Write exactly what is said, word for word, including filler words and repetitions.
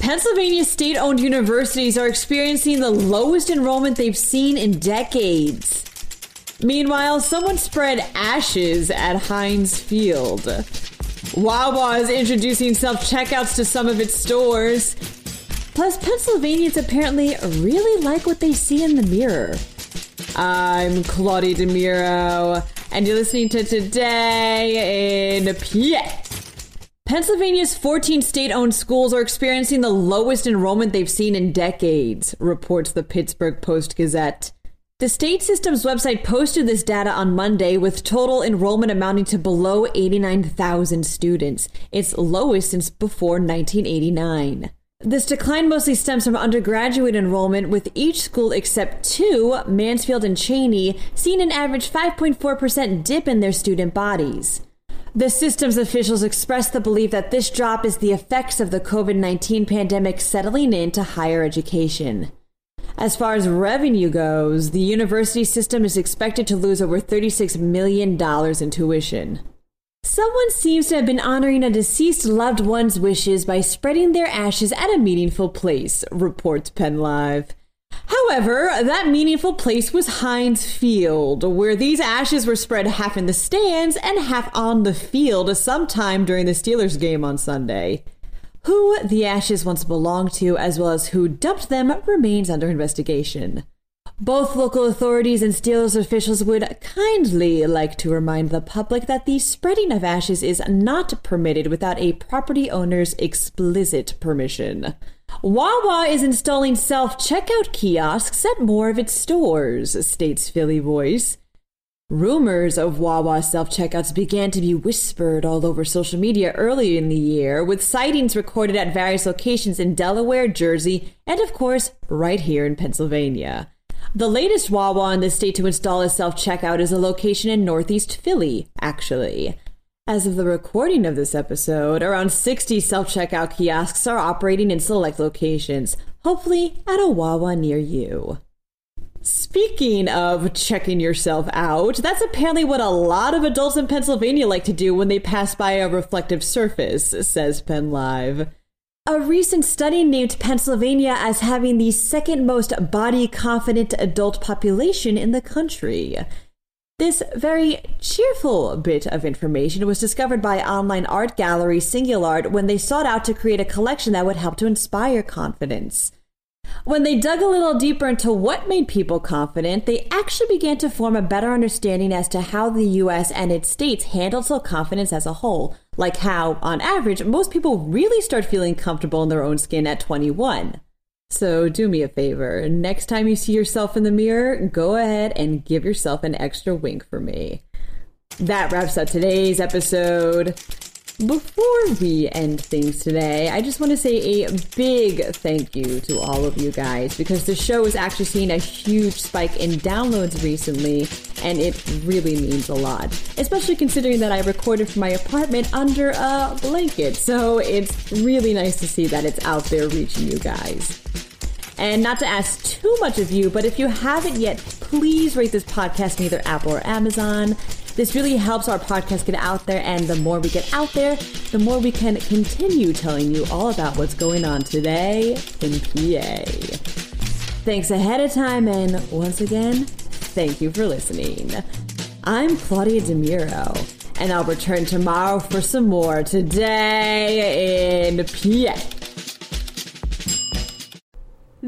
Pennsylvania state-owned universities are experiencing the lowest enrollment they've seen in decades. Meanwhile, someone spread ashes at Heinz Field. Wawa is introducing self-checkouts to some of its stores. Plus, Pennsylvanians apparently really like what they see in the mirror. I'm Claudia DeMiro, and you're listening to Today in P A. Pennsylvania's fourteen state-owned schools are experiencing the lowest enrollment they've seen in decades, reports the Pittsburgh Post-Gazette. The state system's website posted this data on Monday, with total enrollment amounting to below eighty-nine thousand students, its lowest since before nineteen eighty-nine. This decline mostly stems from undergraduate enrollment, with each school except two, Mansfield and Cheney, seeing an average five point four percent dip in their student bodies. The system's officials expressed the belief that this drop is the effects of the covid nineteen pandemic settling into higher education. As far as revenue goes, the university system is expected to lose over thirty-six million dollars in tuition. Someone seems to have been honoring a deceased loved one's wishes by spreading their ashes at a meaningful place, reports PennLive. However, that meaningful place was Heinz Field, where these ashes were spread half in the stands and half on the field sometime during the Steelers game on Sunday. Who the ashes once belonged to, as well as who dumped them, remains under investigation. Both local authorities and Steelers officials would kindly like to remind the public that the spreading of ashes is not permitted without a property owner's explicit permission. Wawa is installing self-checkout kiosks at more of its stores, states Philly Voice. Rumors of Wawa self-checkouts began to be whispered all over social media earlier in the year, with sightings recorded at various locations in Delaware, Jersey, and of course, right here in Pennsylvania. The latest Wawa in the state to install a self-checkout is a location in northeast Philly, actually. As of the recording of this episode, around sixty self-checkout kiosks are operating in select locations, hopefully at a Wawa near you. Speaking of checking yourself out, that's apparently what a lot of adults in Pennsylvania like to do when they pass by a reflective surface, says PennLive. A recent study named Pennsylvania as having the second most body-confident adult population in the country. This very cheerful bit of information was discovered by online art gallery Singulart when they sought out to create a collection that would help to inspire confidence. When they dug a little deeper into what made people confident, they actually began to form a better understanding as to how the U S and its states handle self-confidence as a whole, like how, on average, most people really start feeling comfortable in their own skin at twenty-one. So do me a favor, next time you see yourself in the mirror, go ahead and give yourself an extra wink for me. That wraps up today's episode. Before we end things today, I just want to say a big thank you to all of you guys, because the show is actually seeing a huge spike in downloads recently, and it really means a lot, especially considering that I recorded from my apartment under a blanket, so it's really nice to see that it's out there reaching you guys. And not to ask too much of you, but if you haven't yet, please rate this podcast on either Apple or Amazon. This really helps our podcast get out there, and the more we get out there, the more we can continue telling you all about what's going on today in P A. Thanks ahead of time, and once again, thank you for listening. I'm Claudia DeMiro, and I'll return tomorrow for some more Today in P A.